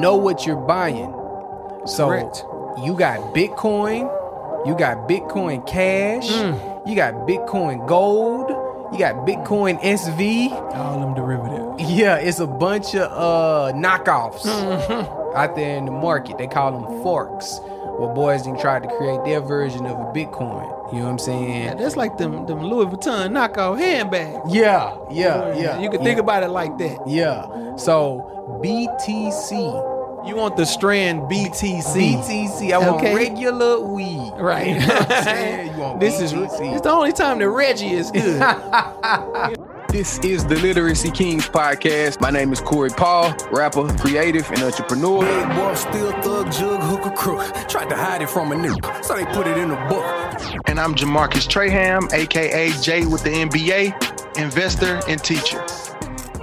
know what you're buying. So correct. You got Bitcoin, you got Bitcoin Cash, you got Bitcoin Gold, you got Bitcoin SV. All them derivatives. Yeah, it's a bunch of knockoffs out there in the market. They call them forks. Well, boys didn't try to create their version of a Bitcoin. You know what I'm saying? Yeah, that's like them Louis Vuitton knockoff handbags. Yeah. You can think about it like that. Yeah. So BTC. You want the strand BTC. I want regular weed. Right. You know what I'm saying? You want this BTC. It's the only time that Reggie is good. This is the Literacy Kings podcast. My name is Corey Paul, rapper, creative, and entrepreneur. Big boy, still thug, jug, hooker, crook. Tried to hide it from a nigga, so they put it in a book. And I'm Jamarcus Traham, a.k.a. Jay with the NBA, investor and teacher.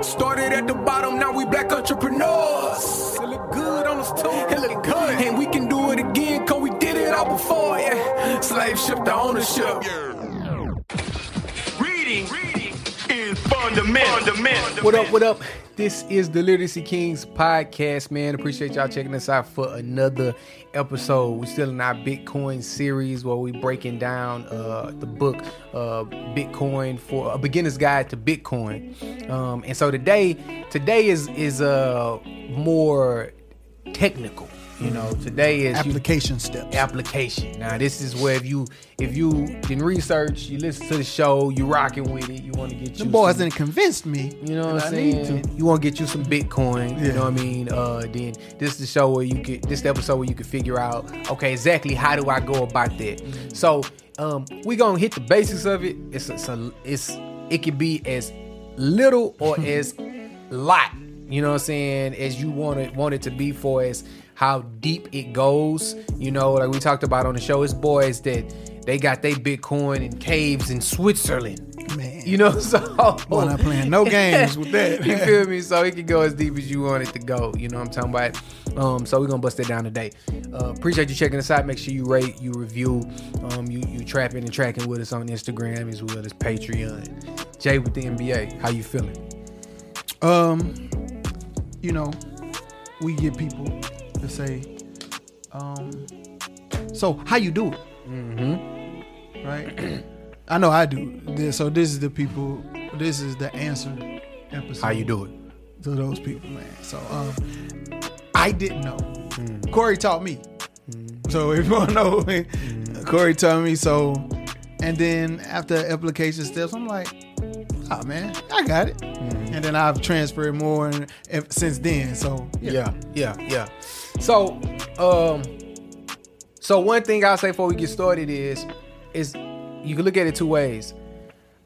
Started at the bottom, now we black entrepreneurs. It look good on us too, it look good. And we can do it again, cause we did it all before, yeah. Slave ship to ownership, yeah. Reading. What up? This is the Literacy Kings podcast, man. Appreciate y'all checking us out for another episode. We're still in our Bitcoin series where we're breaking down the book Bitcoin for a Beginner's Guide to Bitcoin. And so today is more technical. You know, today is application steps. Now, this is where if you didn't research, you listen to the show, you rocking with it, you want to get you. The boys didn't convince me. You know what I'm saying? You want to get you some Bitcoin. Yeah. You know what I mean? Then this is the show where you get this episode where you can figure out, okay, exactly how do I go about that? Mm-hmm. So we gonna hit the basics of it. It could be as little or as lot. You know what I'm saying? As you want it to be for us. How deep it goes, you know, like we talked about on the show. It's boys that they got their Bitcoin in caves in Switzerland, man. You know, so we're not playing no games with that. You feel me? So it can go as deep as you want it to go. You know what I'm talking about? So we're gonna bust that down today. Appreciate you checking us out. Make sure you rate, you review, you trapping and tracking with us on Instagram as well as Patreon. Jay with the NBA, how you feeling? You know, we get people to say, so how you do it, mm-hmm. right? I know I do. So this is the answer episode. How you do it to those people, man. So I didn't know. Mm-hmm. Corey taught me. Mm-hmm. So if you want to know, mm-hmm. Corey taught me. So, and then after application steps, I'm like, oh man, I got it. Mm-hmm. And then I've transferred more since then. So yeah. So, so one thing I'll say before we get started is you can look at it two ways.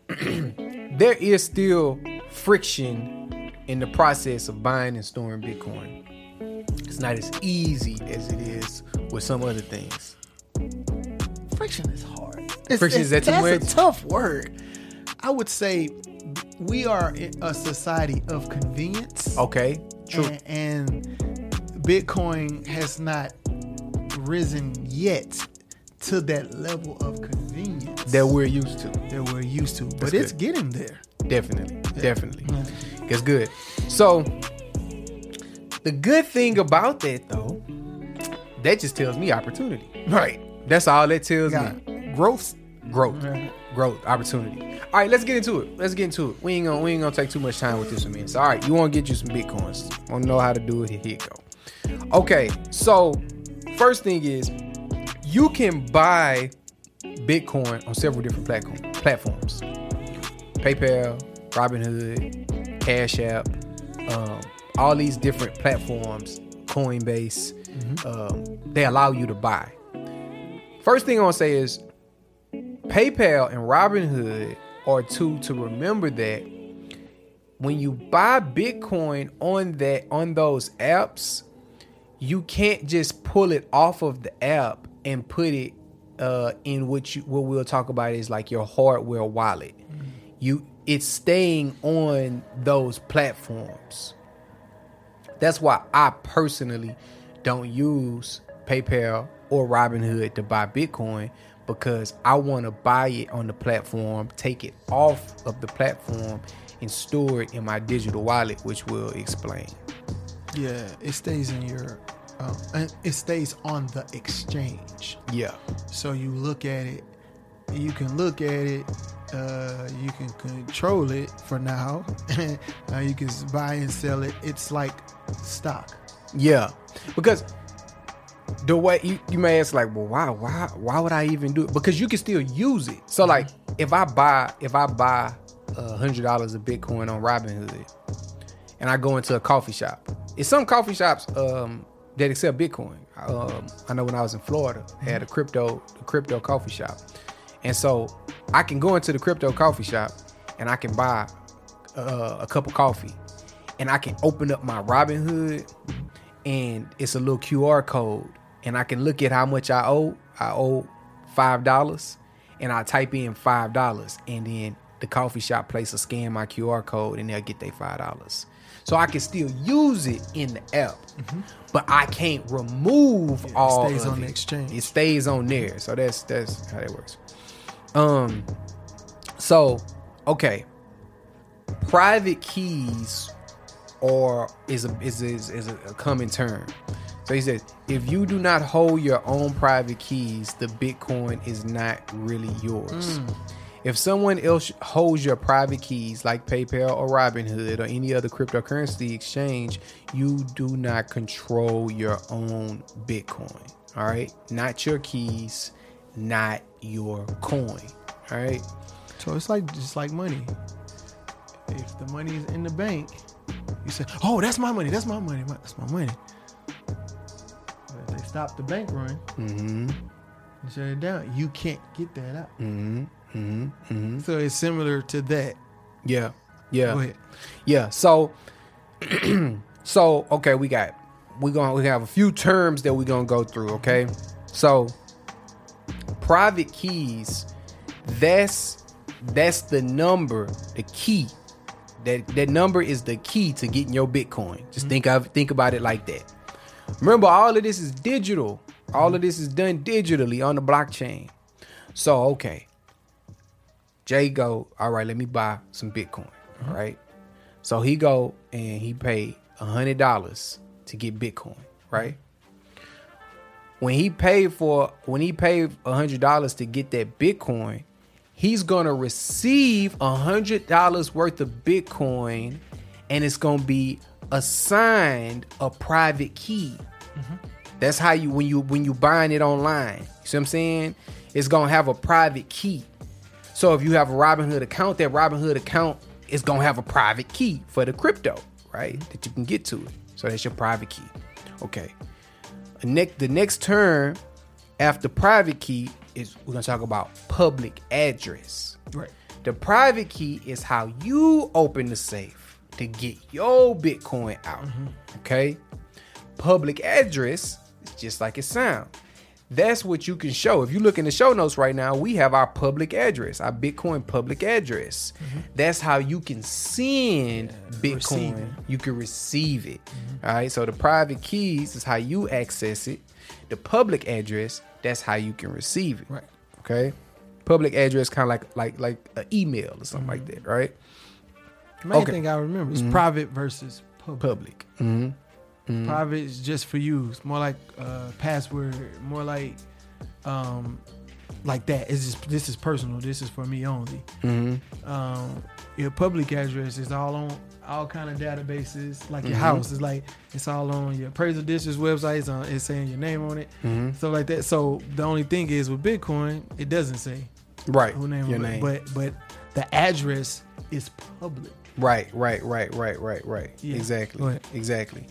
There is still friction in the process of buying and storing Bitcoin. It's not as easy as it is with some other things. Friction is hard. That's a tough word. I would say we are a society of convenience. Okay, true. And Bitcoin has not risen yet to that level of convenience that we're used to. That's but good. It's getting there. Definitely. Yeah. It's good. So the good thing about that, though, that just tells me opportunity. Right. That's all that tells me. Growth. Right. Growth, opportunity. All right, let's get into it. We ain't gonna take too much time with this one, man. So, all right, you want to get you some Bitcoins. Want to know how to do it? Here you go. Okay, so first thing is you can buy Bitcoin on several different platforms. PayPal, Robinhood, Cash App, all these different platforms, Coinbase, they allow you to buy. First thing I want to say is PayPal and Robinhood are two to remember that when you buy Bitcoin on those apps, you can't just pull it off of the app and put it in what we'll talk about is like your hardware wallet. Mm-hmm. It's staying on those platforms. That's why I personally don't use PayPal or Robinhood to buy Bitcoin, because I want to buy it on the platform, take it off of the platform, and store it in my digital wallet, which we'll explain. Yeah, it stays in your, it stays on the exchange. Yeah. So you look at it, you can look at it, you can control it for now. You can buy and sell it. It's like stock. Yeah, because the way you may ask, like, well, why would I even do it? Because you can still use it. So, like, if I buy $100 of Bitcoin on Robinhood, and I go into a coffee shop, it's some coffee shops that accept Bitcoin. I know when I was in Florida, I had a crypto coffee shop, and so I can go into the crypto coffee shop and I can buy a cup of coffee, and I can open up my Robinhood, and it's a little QR code, and I can look at how much I owe. I owe $5, and I type in $5, and then the coffee shop place will scan my QR code, and they'll get their $5. So I can still use it in the app, but I can't remove all of it. It stays on the exchange. It stays on there. So that's how that works. So, okay. Private keys is a common term. So he says, if you do not hold your own private keys, the Bitcoin is not really yours. If someone else holds your private keys, like PayPal or Robinhood or any other cryptocurrency exchange, you do not control your own Bitcoin. All right. Not your keys, not your coin. All right. So it's like just like money. If the money is in the bank, you say, oh, that's my money. That's my money. That's my money. But if they stop the bank run and shut it down, you can't get that out. So it's similar to that. Yeah. So, okay, we have a few terms that we're gonna go through. Okay, so private keys. That's the number, the key. That number is the key to getting your Bitcoin. Just think about it like that. Remember, all of this is digital. All of this is done digitally on the blockchain. So okay. Jay go, all right, let me buy some Bitcoin, all right? So he go and he paid $100 to get Bitcoin, right? When he paid $100 to get that Bitcoin, he's gonna receive $100 worth of Bitcoin, and it's gonna be assigned a private key. That's how you when you buying it online. You see what I'm saying? It's gonna have a private key. So if you have a Robinhood account, that Robinhood account is going to have a private key for the crypto, right? That you can get to it. So that's your private key. Okay. The next term after private key is we're going to talk about public address. Right. The private key is how you open the safe to get your Bitcoin out. Okay. Public address is just like it sounds. That's what you can show. If you look in the show notes right now, we have our public address, our Bitcoin public address. That's how you can send Bitcoin. You can receive it. All right. So the private keys is how you access it. The public address, that's how you can receive it. Right. Okay. Public address, kind of like an email or something like that. Right. The main thing I remember is private versus public. Private is just for you. It's more like password, more like that. It's just, this is personal. This is for me only. Your public address is all on all kind of databases, like your house. It's like it's all on your appraisal district's website. It's saying your name on it, stuff like that. So the only thing is with Bitcoin, it doesn't say who name your name, but the address is public. Right. Yeah. Exactly.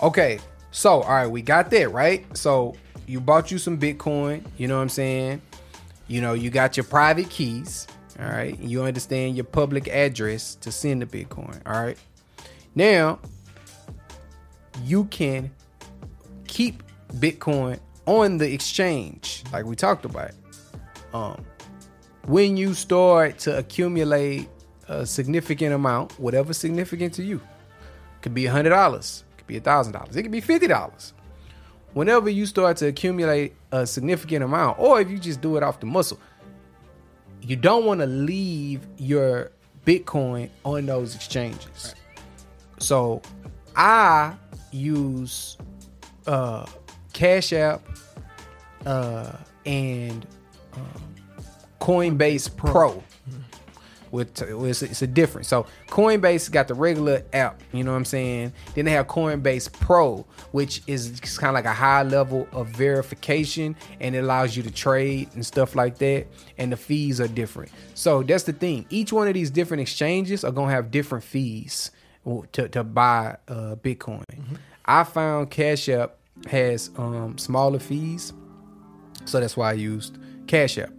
Okay, so, all right, we got that, right? So, you bought you some Bitcoin, you know what I'm saying? You know, you got your private keys, all right? You understand your public address to send the Bitcoin, all right? Now, you can keep Bitcoin on the exchange, like we talked about. When you start to accumulate a significant amount, whatever significant to you, could be $100, could be $1,000, it could be $50. Whenever you start to accumulate a significant amount, or if you just do it off the muscle, you don't want to leave your Bitcoin on those exchanges. Right. So I use Cash App and Coinbase Pro. Mm-hmm. It's a difference. So Coinbase got the regular app, you know what I'm saying? Then they have Coinbase Pro, which is kind of like a high level of verification, and it allows you to trade and stuff like that, and the fees are different. So that's the thing. Each one of these different exchanges are going to have different fees to buy Bitcoin. Mm-hmm. I found Cash App has smaller fees, so that's why I used Cash App.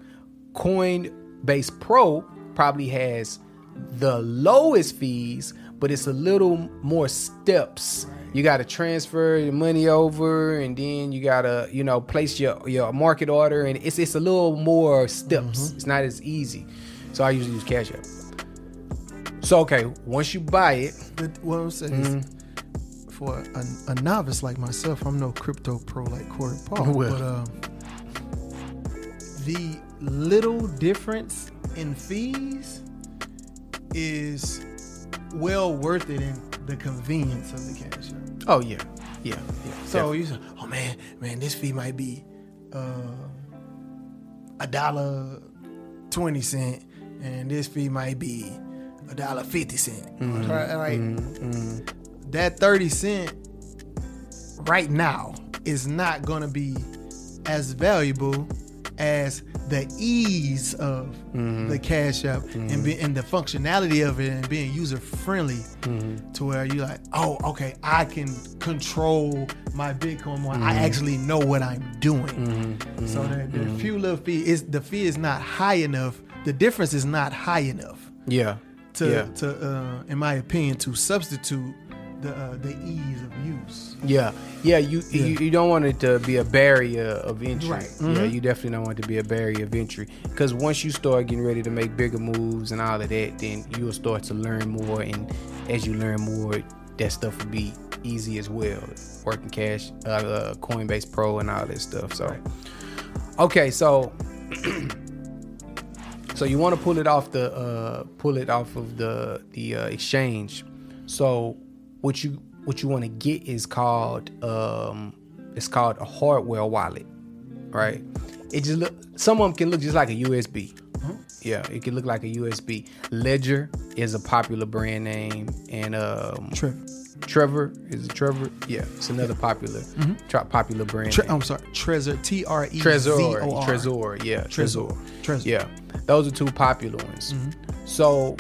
Coinbase Pro probably has the lowest fees, but it's a little more steps. You got to transfer your money over, and then you got to, you know, place your market order, and it's a little more steps. Mm-hmm. It's not as easy. So I usually use Cash App. So, okay, once you buy it. What I'm saying is, for a novice like myself, I'm no crypto pro like Corey Paul. Well. But the little difference in fees is well worth it in the convenience of the Cash App. Oh yeah. So you say, oh man, this fee might be $1.20, and this fee might be $1.50. Mm-hmm. Right? Mm-hmm. That 30 cents right now is not gonna be as valuable as the ease of the Cash App and the functionality of it and being user friendly to where you're like, oh, okay, I can control my Bitcoin more. I actually know what I'm doing. So the few little fee is, the fee is not high enough. The difference is not high enough. To in my opinion, to substitute the ease of use. You don't want it to be a barrier of entry. Right. Mm-hmm. Yeah, you definitely don't want it to be a barrier of entry, because once you start getting ready to make bigger moves and all of that, then you'll start to learn more, and as you learn more, that stuff will be easy as well. Working Cash, Coinbase Pro, and all that stuff. So, right. Okay, so so you want to pull it off of the exchange. So What you want to get is called it's called a hardware wallet, right? It just look, some of them can look just like a USB. Mm-hmm. Yeah, it can look like a USB. Ledger is a popular brand name, and Trevor. Yeah, it's another popular popular brand. Trezor. T-R-E-Z-O-R. Trezor. Yeah. Trezor. Yeah, those are two popular ones. Mm-hmm. So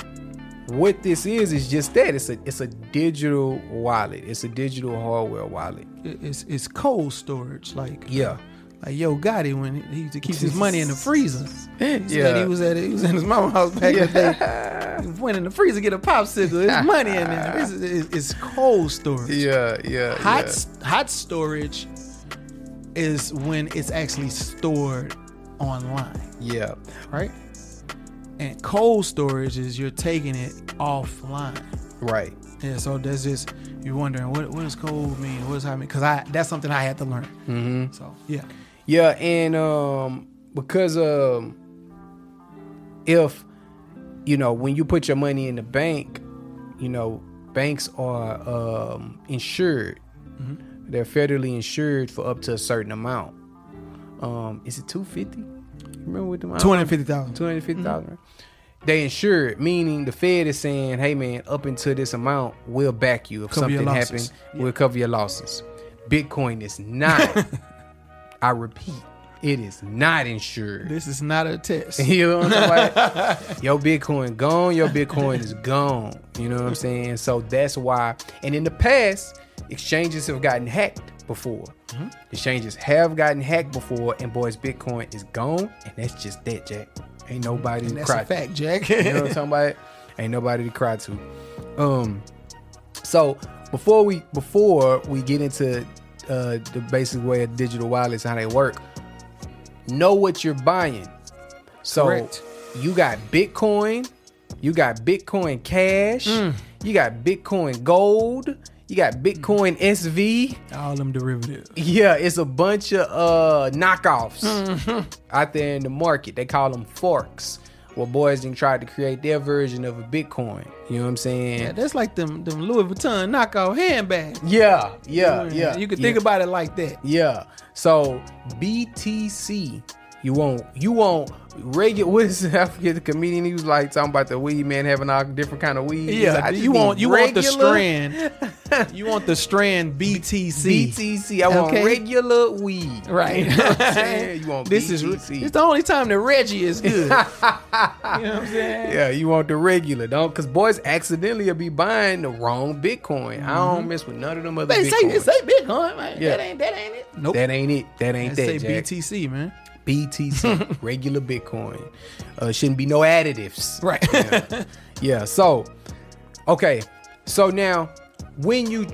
what this is just that. It's a digital wallet. It's a digital hardware wallet. It's cold storage, like Yo Gotti when he used to keep his money in the freezer. He was in his mama's house back in the day. Went in the freezer, get a popsicle. There's money in there. It's cold storage. Hot storage is when it's actually stored online. Yeah, right. And cold storage is you're taking it offline. Right. Yeah, so that's just, you're wondering, what does cold mean? What does hot mean? Because that's something I had to learn. Mm-hmm. So, yeah. Yeah, and because if, you know, when you put your money in the bank, you know, banks are insured. Mm-hmm. They're federally insured for up to a certain amount. Is it $250? Remember what the amount? $250,000. They insured, meaning the Fed is saying, hey man, up until this amount, we'll back you. If something happens, we'll cover your losses. Bitcoin is not, I repeat, it is not insured. This is not a test. You know what I'm talking about? Your Bitcoin is gone. You know what I'm saying? So that's why. And in the past, exchanges have gotten hacked before. Mm-hmm. Exchanges have gotten hacked before, and boys, Bitcoin is gone, and that's just that, Jack. Ain't nobody to cry to. That's a fact, Jack. You know what I'm talking about? Ain't nobody to cry to. So before we get into the basic way of digital wallets and how they work, know what you're buying. So correct. You got Bitcoin, you got Bitcoin Cash, you got Bitcoin Gold. You got Bitcoin SV. All them derivatives. Yeah, it's a bunch of knockoffs out there in the market. They call them forks, where boys then tried to create their version of a Bitcoin. You know what I'm saying? Yeah, that's like them Louis Vuitton knockoff handbags. Yeah, yeah, yeah. You can think about it like that. Yeah. So BTC, you won't regular. What is it? I forget the comedian. He was like talking about the weed man having all different kind of weed. Yeah, like, you want the strand. You want the strand BTC. BTC. I want regular weed. Right. You know what I'm saying? You want this BTC. It's the only time the Reggie is good. You know what I'm saying? Yeah, you want the regular, don't, because boys accidentally will be buying the wrong Bitcoin. Mm-hmm. I don't mess with none of them other Bitcoin. They say Bitcoin, man. Yeah. That ain't it. Nope. That ain't it. That ain't that. Say BTC, man. BTC, regular Bitcoin. Shouldn't be no additives. Right. Yeah. Yeah. So, okay. So now, when you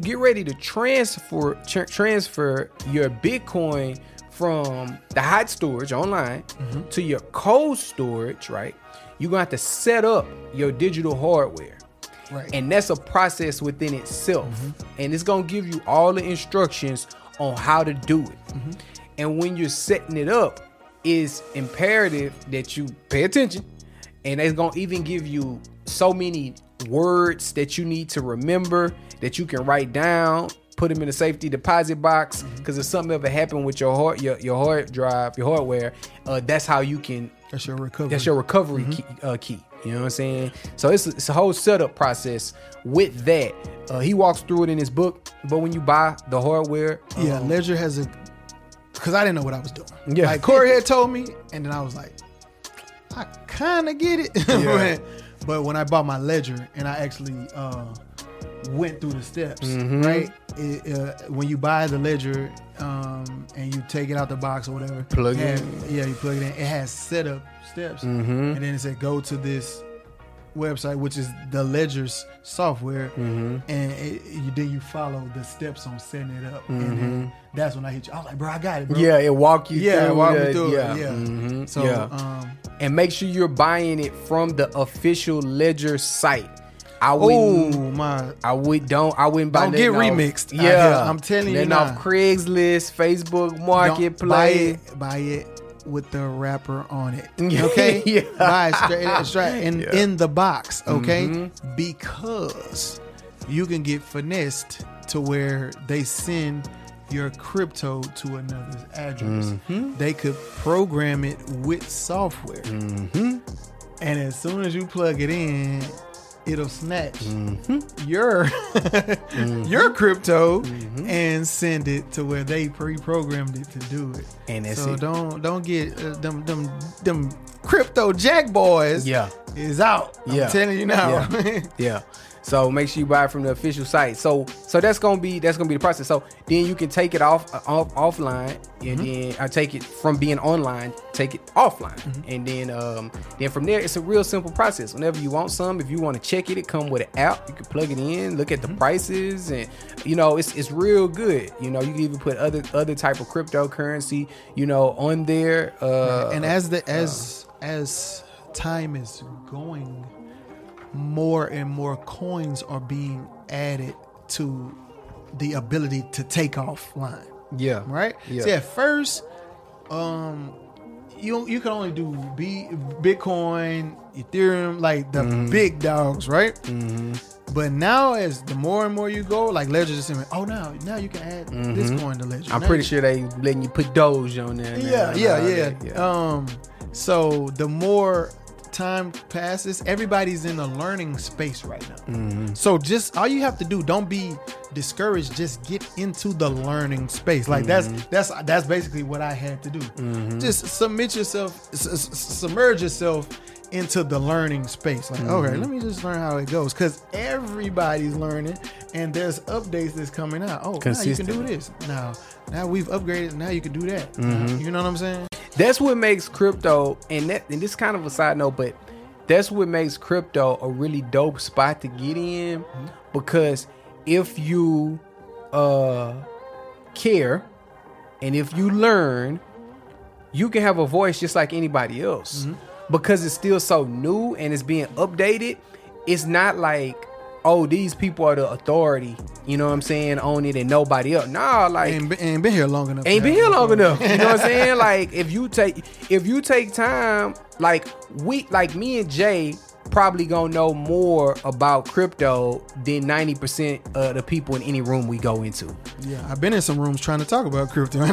get ready to transfer your Bitcoin from the hot storage online mm-hmm. to your cold storage, right? You're gonna have to set up your digital hardware. Right. And that's a process within itself. Mm-hmm. And it's gonna give you all the instructions on how to do it. Mm-hmm. And when you're setting it up, it's imperative that you pay attention. And it's going to even give you so many words that you need to remember that you can write down, put them in a safety deposit box. Because if something ever happened with your hardware, that's how you can. That's your recovery. That's your recovery mm-hmm. key. You know what I'm saying? So it's a whole setup process with that. He walks through it in his book. But when you buy the hardware. Yeah, Ledger has a. Because I didn't know what I was doing. Yeah. Like Corey had told me, and then I was like, I kind of get it. Yeah. But when I bought my Ledger and I actually went through the steps, mm-hmm. right? When you buy the Ledger and you take it out the box or whatever. Plug it in. Yeah, you plug it in. It has setup steps. Mm-hmm. And then it said, go to this website, which is the Ledger's software, mm-hmm. and then you follow the steps on setting it up, mm-hmm. and then that's when I hit you. I was like, "Bro, I got it, bro." Yeah, it walk you through. Yeah, yeah. Mm-hmm. So, yeah. And make sure you're buying it from the official Ledger site. I wouldn't buy it. Don't get remixed. Yeah, I'm telling you. Off Craigslist, Facebook Marketplace, buy it. With the wrapper on it. Okay? Yeah. Buy it straight and in the box. Okay? Mm-hmm. Because you can get finessed to where they send your crypto to another's address. Mm-hmm. They could program it with software. Mm-hmm. And as soon as you plug it in, it'll snatch mm-hmm. your mm-hmm. your crypto mm-hmm. and send it to where they pre-programmed it to do it. And that's so it. Don't get them crypto jack boys. Yeah, is out. Yeah. I'm telling you now. Yeah. Yeah. So make sure you buy it from the official site. So that's gonna be the process. So then you can take it offline, and mm-hmm. then I take it from being online, take it offline, mm-hmm. and then from there it's a real simple process. Whenever you want some, if you want to check it, it comes with an app. You can plug it in, look at the mm-hmm. prices, and it's real good. You can even put other type of cryptocurrency on there. And as time is going. More and more coins are being added to the ability to take offline. Yeah. Right? Yeah. See, at first, you can only do Bitcoin, Ethereum, like the mm-hmm. big dogs, right? Mm-hmm. But now, as the more and more you go, like Ledger just saying, now you can add mm-hmm. this coin to Ledger. I'm pretty sure they letting you put Doge on there. Yeah. So the more time passes, everybody's in a learning space right now. Mm-hmm. So just all you have to do, don't be discouraged, just get into the learning space. Like mm-hmm. that's basically what I had to do. Mm-hmm. Just submerge yourself into the learning space. Like, mm-hmm. okay, let me just learn how it goes, because everybody's learning and there's updates that's coming out. Oh, consistent. Now you can do this. Now we've upgraded. Now you can do that. Mm-hmm. You know what I'm saying? That's what makes crypto, and this is kind of a side note, but that's what makes crypto a really dope spot to get in, mm-hmm. because if you care and if you learn, you can have a voice just like anybody else, mm-hmm. because it's still so new and it's being updated. It's not like oh, these people are the authority, you know what I'm saying, on it and nobody else. Nah, like ain't been here long enough. You know what I'm saying? Like if you take time, like me and Jay probably gonna know more about crypto than 90% of the people in any room we go into. Yeah, I've been in some rooms trying to talk about crypto.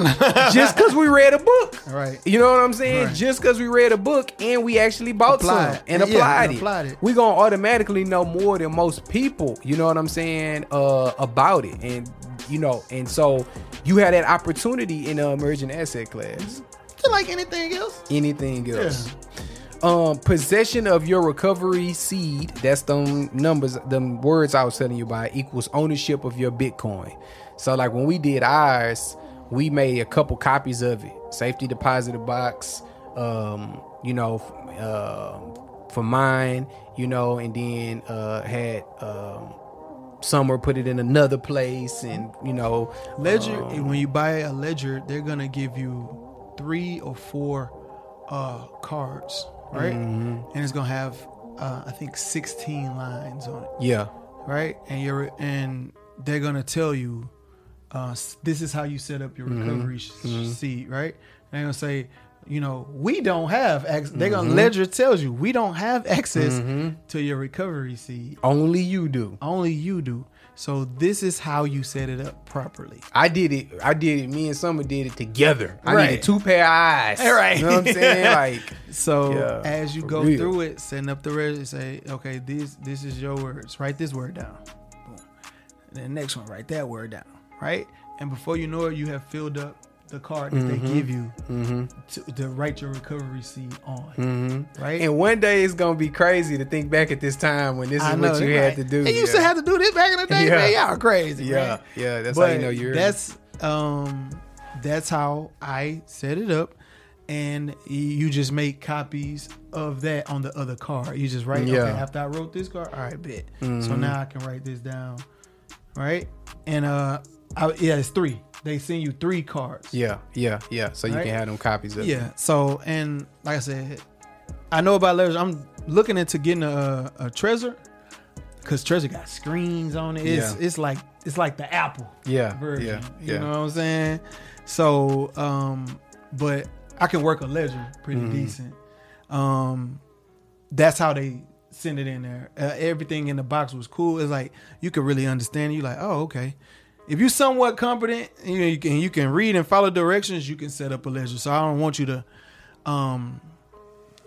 Just because we read a book. Right. You know what I'm saying? Right. Just because we read a book and we actually bought some and applied it. We're going to automatically know more than most people, you know what I'm saying, about it. And, you know, and so you had that opportunity in the emerging asset class. Just like anything else. Yeah. Possession of your recovery seed, that's them numbers, them words I was telling you about, equals ownership of your Bitcoin. So like when we did ours, we made a couple copies of it. Safety deposit box, for mine, you know, and then had somewhere put it in another place, and you know, Ledger. When you buy a Ledger, they're gonna give you 3 or 4 cards. Right. Mm-hmm. And it's going to have, I think 16 lines on it. Yeah. Right. And they're going to tell you, this is how you set up your recovery seed. Right. And they're going to say, you know, we don't have access. They're going to Ledger tells you we don't have access to your recovery seed. Only you do. So this is how you set it up properly. I did it. Me and Summer did it together. I needed 2 pair of eyes. All right. You know what I'm saying? As you go through it, setting up the register, say, okay, this is your words. Write this word down. Boom. And then next one, write that word down. Right? And before you know it, you have filled up the card that they give you to write your recovery seed on. Right? And one day it's going to be crazy to think back at this time when this is what you had to do. And you used to have to do this back in the day, man. Y'all crazy, man. Yeah, that's how you know you're... That's how I set it up. And you just make copies of that on the other card. You just write, okay, after I wrote this card, all right, bet. So now I can write this down. Right? And it's 3. They send you 3 cards. Yeah. So you can have them copies of them. Yeah. So, and like I said, I know about Ledger. I'm looking into getting a Trezor, because Trezor got screens on it. It's like the Apple version. You know what I'm saying? So, but I can work a Ledger pretty decent. That's how they send it in there. Everything in the box was cool. It's like you could really understand. You like, oh, okay. If you're somewhat competent, you know, you can read and follow directions, you can set up a Ledger. So I don't want you to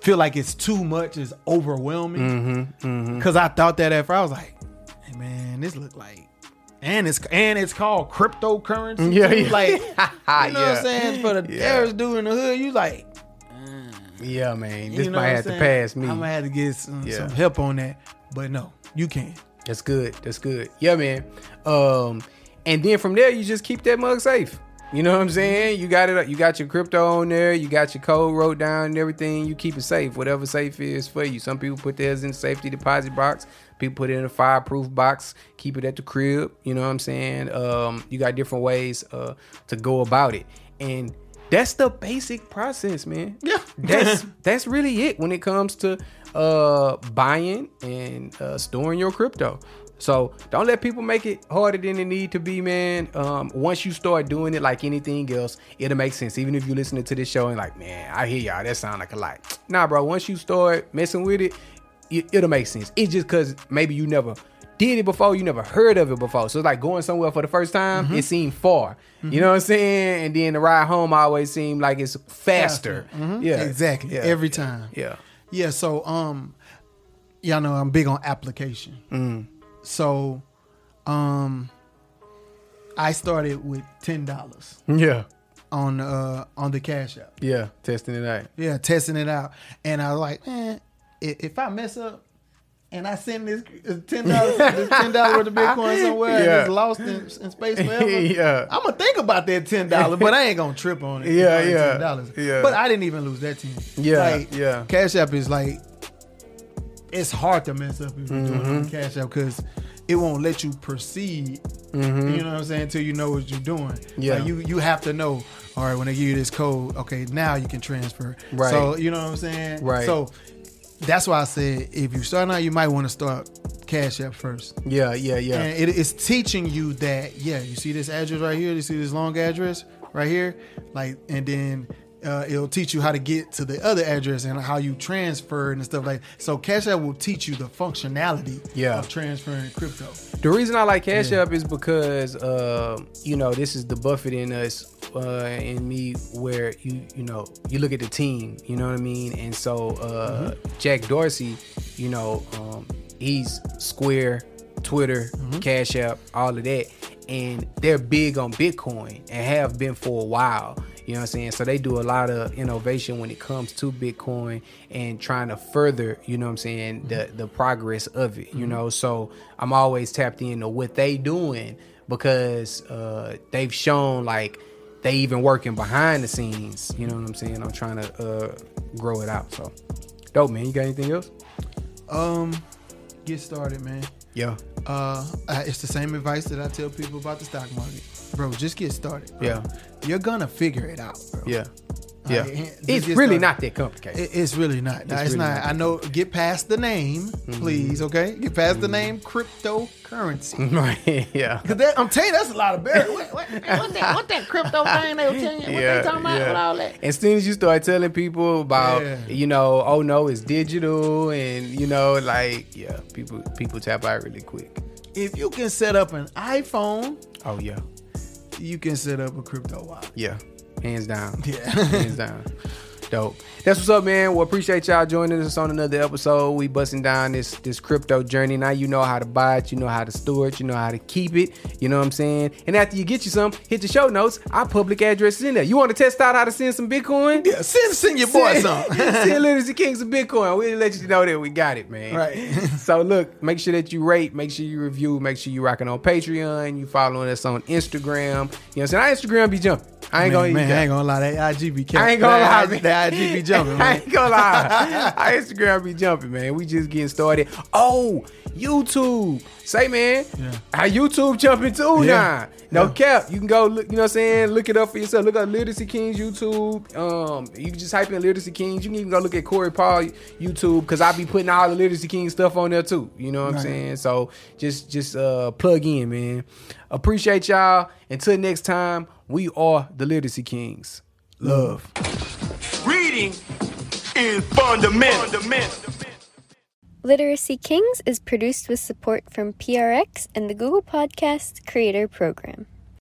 feel like it's too much, it's overwhelming. Because I thought that at first. I was like, hey, man, this look like... And it's called cryptocurrency. Yeah. Like, you know what I'm saying? For the average dude in the hood, you like... Yeah, man. This might have to pass me. I'm going to have to get some help on that. But no, you can. That's good. Yeah, man. And then from there, you just keep that mug safe. You know what I'm saying? You got it. You got your crypto on there. You got your code wrote down and everything. You keep it safe, whatever safe is for you. Some people put theirs in the safety deposit box. People put it in a fireproof box. Keep it at the crib. You know what I'm saying? You got different ways to go about it. And that's the basic process, man. Yeah. That's really it when it comes to buying and storing your crypto. So don't let people make it harder than it need to be, man. Once you start doing it like anything else, it'll make sense. Even if you're listening to this show and like, man, I hear y'all, that sound like a lot. Nah, bro, once you start messing with it, it'll make sense. It's just because maybe you never did it before, you never heard of it before. So it's like going somewhere for the first time, it seemed far. You know what I'm saying? And then the ride home always seemed like it's faster. Yeah, exactly. Yeah. Every time. Yeah, so y'all know I'm big on application. So, I started with $10. Yeah. On the Cash App. Yeah, testing it out. And I was like, man, if I mess up and I send this $10 worth of Bitcoin somewhere and it's lost in space forever, I'm gonna think about that $10, but I ain't gonna trip on it. $10. But I didn't even lose that $10. Cash App is like... It's hard to mess up if you're doing it on Cash App, because it won't let you proceed. You know what I'm saying? Until you know what you're doing. Yeah. Like you have to know, all right, when they give you this code, okay, now you can transfer. Right. So, you know what I'm saying? Right. So that's why I said, if you start now, you might want to start Cash App first. Yeah. And it's teaching you that, you see this address right here? You see this long address right here? And then it'll teach you how to get to the other address and how you transfer and stuff like that. So Cash App will teach you the functionality of transferring crypto. The reason I like Cash App is because, this is the Buffett in us and me, where you look at the team, you know what I mean? And so Jack Dorsey, he's Square, Twitter, Cash App, all of that. And they're big on Bitcoin and have been for a while. You know what I'm saying? So they do a lot of innovation when it comes to Bitcoin and trying to further, the progress of it, So I'm always tapped into what they doing because they've shown they even working behind the scenes. You know what I'm saying? I'm trying to grow it out. So dope, man. You got anything else? Get started, man. Yeah. It's the same advice that I tell people about the stock market. Bro, just get started, bro. Yeah. You're gonna figure it out, bro. Yeah. Yeah. It's really not that complicated. It's really not. It's really not. I know, get past the name, please, okay? Get past the name cryptocurrency. Right, yeah. Because I'm telling you, that's a lot of barriers. What that crypto thing they were telling you? What they talking about with all that? As soon as you start telling people about, oh no, it's digital and, people tap out really quick. If you can set up an iPhone. Oh, yeah. You can set up a crypto wallet. Yeah. Hands down. Yeah. Hands down. Dope. That's what's up, man. Well, appreciate y'all joining us on another episode. We busting down this crypto journey. Now you know how to buy it. You know how to store it. You know how to keep it. You know what I'm saying? And after you get you some, hit the show notes. Our public address is in there. You want to test out how to send some Bitcoin? Yeah, send your boy some. Send Literacy Kings some Bitcoin. We'll let you know that we got it, man. Right. So look, make sure that you rate. Make sure you review. Make sure you rocking on Patreon. You following us on Instagram. You know what I'm saying? Our Instagram be jumping. I ain't gonna lie. That IG be capping. I ain't gonna lie, man. That IG be jumping, man. I ain't gonna lie. Our Instagram be jumping, man. We just getting started. Oh, YouTube. Say, man. Yeah. Our YouTube jumping too now. No cap. You can go look, you know what I'm saying? Look it up for yourself. Look up Literacy Kings YouTube. You can just type in Literacy Kings. You can even go look at Corey Paul YouTube because I be putting all the Literacy Kings stuff on there too. You know what I'm saying? So just plug in, man. Appreciate y'all. Until next time, we are the Literacy Kings. Love. Reading is fundamental. Literacy Kings is produced with support from PRX and the Google Podcast Creator Program.